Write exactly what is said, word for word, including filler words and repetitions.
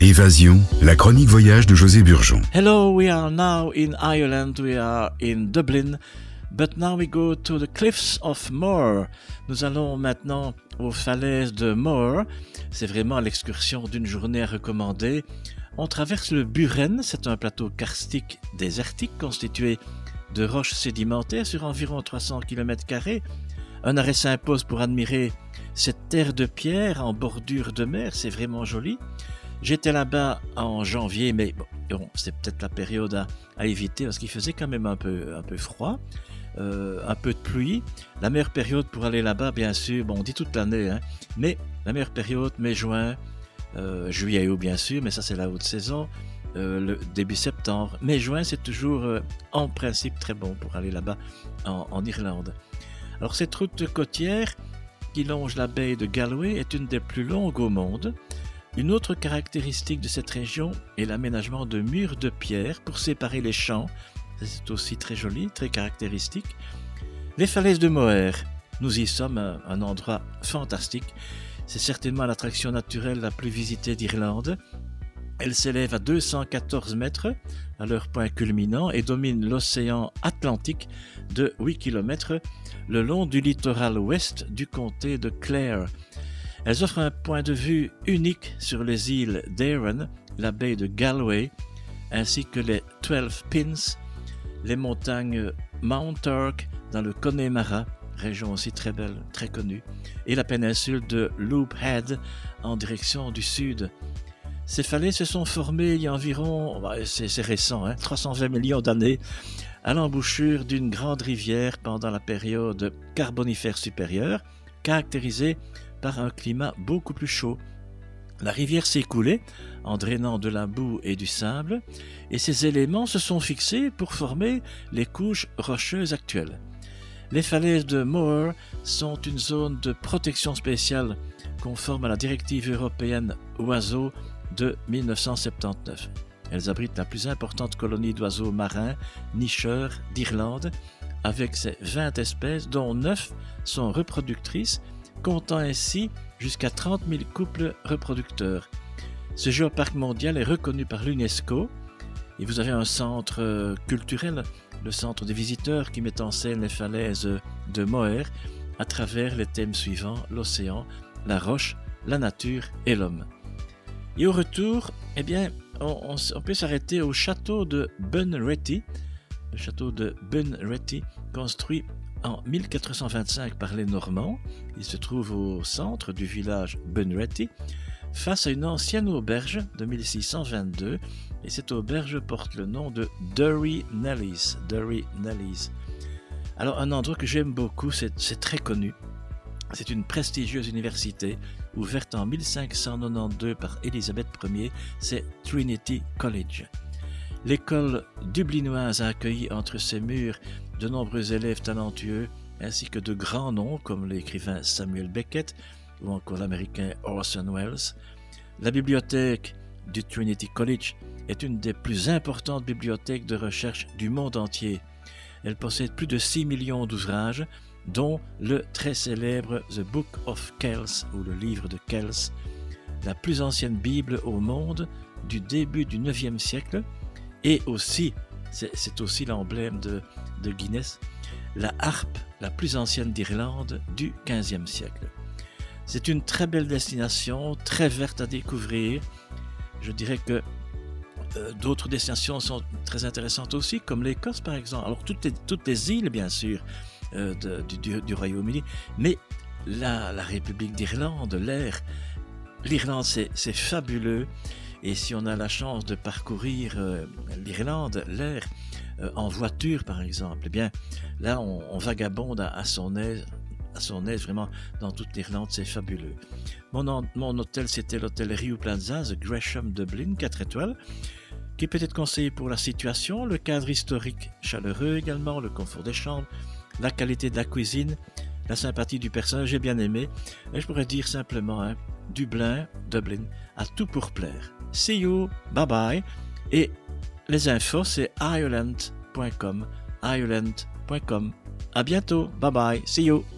Évasion, la chronique voyage de José Burgeon. Hello, we are now in Ireland, we are in Dublin, but now we go to the cliffs of Moher. Nous allons maintenant aux falaises de Moher. C'est vraiment l'excursion d'une journée à recommander. On traverse le Burren, c'est un plateau karstique désertique constitué de roches sédimentaires sur environ trois cents kilomètres carrés. Un arrêt s'impose pour admirer cette terre de pierre en bordure de mer, c'est vraiment joli. J'étais là-bas en janvier, mais bon, c'est peut-être la période à, à éviter parce qu'il faisait quand même un peu, un peu froid, euh, un peu de pluie. La meilleure période pour aller là-bas, bien sûr, bon, on dit toute l'année, hein, mais la meilleure période, mai, juin, euh, juillet et août, bien sûr, mais ça c'est la haute saison, euh, le début septembre. Mai, juin, c'est toujours euh, en principe très bon pour aller là-bas en, en Irlande. Alors cette route côtière qui longe la baie de Galway est une des plus longues au monde. Une autre caractéristique de cette région est l'aménagement de murs de pierre pour séparer les champs. C'est aussi très joli, très caractéristique. Les falaises de Moher, nous y sommes, à un endroit fantastique. C'est certainement l'attraction naturelle la plus visitée d'Irlande. Elle s'élève à deux cent quatorze mètres à leur point culminant et domine l'océan Atlantique de huit kilomètres le long du littoral ouest du comté de Clare. Elles offrent un point de vue unique sur les îles d'Aran, la baie de Galway, ainsi que les Twelve Pins, les montagnes Maumturk dans le Connemara, région aussi très belle, très connue, et la péninsule de Loop Head en direction du sud. Ces falaises se sont formées il y a environ, c'est, c'est récent, hein, trois cent vingt millions d'années, à l'embouchure d'une grande rivière pendant la période Carbonifère supérieure, caractérisée par un climat beaucoup plus chaud. La rivière s'est écoulée en drainant de la boue et du sable, et ces éléments se sont fixés pour former les couches rocheuses actuelles. Les falaises de Moher sont une zone de protection spéciale conforme à la directive européenne oiseaux de dix-neuf cent soixante-dix-neuf. Elles abritent la plus importante colonie d'oiseaux marins nicheurs d'Irlande, avec ses vingt espèces, dont neuf sont reproductrices, comptant ainsi jusqu'à trente mille couples reproducteurs. Ce géoparc mondial est reconnu par l'UNESCO et vous avez un centre culturel, le centre des visiteurs qui met en scène les falaises de Moher à travers les thèmes suivants, l'océan, la roche, la nature et l'homme. Et au retour, eh bien, on, on, on peut s'arrêter au château de Bunratty, le château de Bunratty construit en mille quatre cent vingt-cinq par les Normands. Il se trouve au centre du village Bunratty, face à une ancienne auberge de mille six cent vingt-deux, et cette auberge porte le nom de Derry Nellies. Derry Nellies. Alors un endroit que j'aime beaucoup, c'est, c'est très connu. C'est une prestigieuse université ouverte en mille cinq cent quatre-vingt-douze par Élisabeth Première, c'est Trinity College. L'école dublinoise a accueilli entre ses murs de nombreux élèves talentueux, ainsi que de grands noms comme l'écrivain Samuel Beckett ou encore l'américain Orson Welles. La bibliothèque du Trinity College est une des plus importantes bibliothèques de recherche du monde entier. Elle possède plus de six millions d'ouvrages, dont le très célèbre The Book of Kells, ou le livre de Kells, la plus ancienne Bible au monde du début du neuvième siècle, et aussi, c'est, c'est aussi l'emblème de, de Guinness, la harpe la plus ancienne d'Irlande du quinzième siècle. C'est une très belle destination, très verte à découvrir. Je dirais que euh, d'autres destinations sont très intéressantes aussi, comme l'Écosse par exemple. Alors toutes les, toutes les îles bien sûr euh, de, du, du, du Royaume-Uni, mais la, la République d'Irlande, l'air, l'Irlande c'est, c'est fabuleux. Et si on a la chance de parcourir euh, l'Irlande, l'air, euh, en voiture par exemple, eh bien là on, on vagabonde à, à son aise, à son aise vraiment dans toute l'Irlande, c'est fabuleux. Mon, an, mon hôtel c'était l'hôtel Rio Plaza, The Gresham Dublin, quatre étoiles, qui peut être conseillé pour la situation, le cadre historique chaleureux également, le confort des chambres, la qualité de la cuisine, la sympathie du personnel, j'ai bien aimé, et je pourrais dire simplement hein, Dublin, Dublin, à tout pour plaire. See you, bye bye. Et les infos, c'est ireland point com, ireland point com. À bientôt, bye bye, see you.